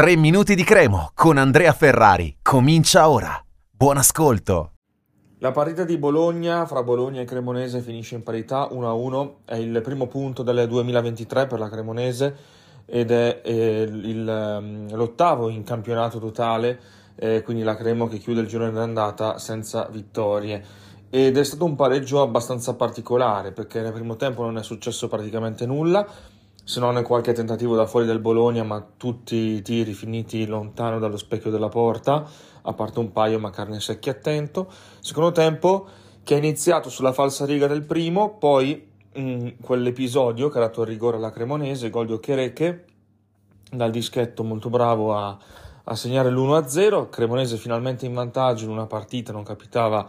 3 minuti di Cremo con Andrea Ferrari. Comincia ora. Buon ascolto. La partita di Bologna fra Bologna e Cremonese finisce in parità 1-1. È il primo punto del 2023 per la Cremonese ed è l'ottavo in campionato totale, quindi la Cremo che chiude il girone d'andata senza vittorie. Ed è stato un pareggio abbastanza particolare perché nel primo tempo non è successo praticamente nulla, se non qualche tentativo da fuori del Bologna, ma tutti i tiri finiti lontano dallo specchio della porta, a parte un paio, ma Carnesecchi attento. Secondo tempo che è iniziato sulla falsariga del primo, poi quell'episodio che ha dato il rigore alla Cremonese, gol di Okereke, dal dischetto molto bravo a segnare l'1-0, Cremonese finalmente in vantaggio in una partita, non capitava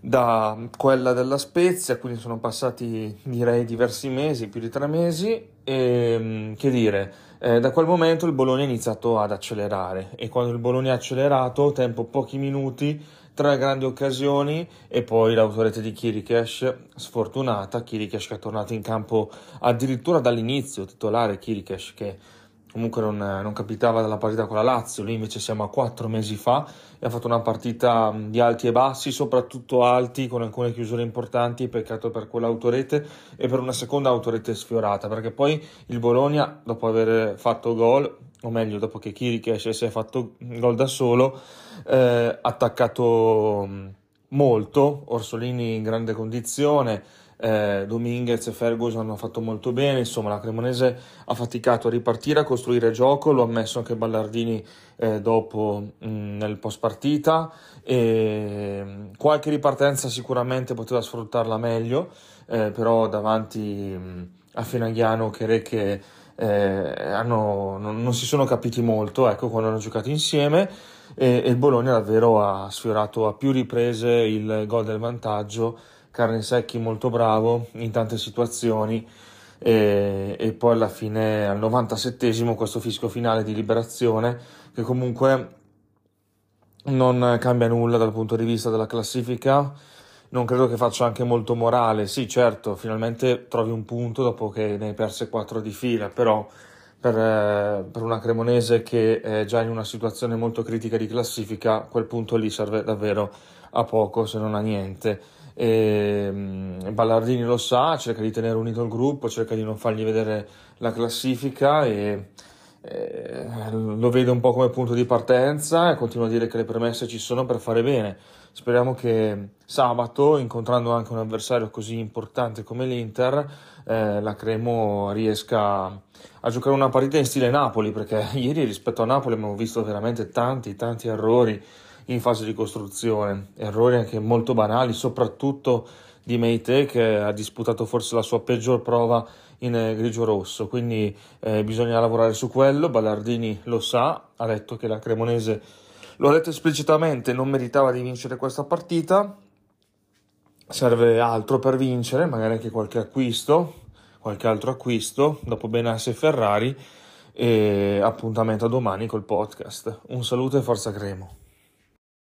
da quella della Spezia, quindi sono passati direi diversi mesi, più di 3 mesi, e che dire, da quel momento il Bologna ha iniziato ad accelerare e quando il Bologna ha accelerato, tempo pochi minuti, 3 grandi occasioni e poi l'autorete di Kirikesh sfortunata, Kirikesh che è tornato in campo addirittura dall'inizio, titolare Kirikesh che comunque non capitava dalla partita con la Lazio, lì invece siamo a 4 mesi fa e ha fatto una partita di alti e bassi, soprattutto alti con alcune chiusure importanti, peccato per quell'autorete e per una seconda autorete sfiorata, perché poi il Bologna dopo aver fatto gol, o meglio dopo che Kirikesh si è fatto gol da solo, ha attaccato molto, Orsolini in grande condizione, Dominguez e Ferguson hanno fatto molto bene, insomma la Cremonese ha faticato a ripartire, a costruire gioco, lo ha messo anche Ballardini dopo nel post partita, e qualche ripartenza sicuramente poteva sfruttarla meglio, però davanti a Finagliano Okereke non si sono capiti molto, ecco, quando hanno giocato insieme, e il Bologna davvero ha sfiorato a più riprese il gol del vantaggio, Carnesecchi molto bravo in tante situazioni, e poi alla fine al 97esimo questo fischio finale di liberazione che comunque non cambia nulla dal punto di vista della classifica, non credo che faccia anche molto morale, sì certo finalmente trovi un punto dopo che ne hai perse 4 di fila, però per una Cremonese che è già in una situazione molto critica di classifica quel punto lì serve davvero a poco se non a niente. E Ballardini lo sa, cerca di tenere unito il gruppo, cerca di non fargli vedere la classifica e lo vede un po' come punto di partenza e continua a dire che le premesse ci sono per fare bene. Speriamo che sabato, incontrando anche un avversario così importante come l'Inter, la Cremo riesca a giocare una partita in stile Napoli, perché ieri rispetto a Napoli abbiamo visto veramente tanti errori in fase di costruzione, errori anche molto banali, soprattutto di Meite che ha disputato forse la sua peggior prova in grigio-rosso, quindi bisogna lavorare su quello, Ballardini lo sa, ha detto che la Cremonese, lo ha detto esplicitamente, non meritava di vincere questa partita, serve altro per vincere, magari anche qualche altro acquisto, dopo Benassi e Ferrari, e appuntamento a domani col podcast. Un saluto e forza Cremo!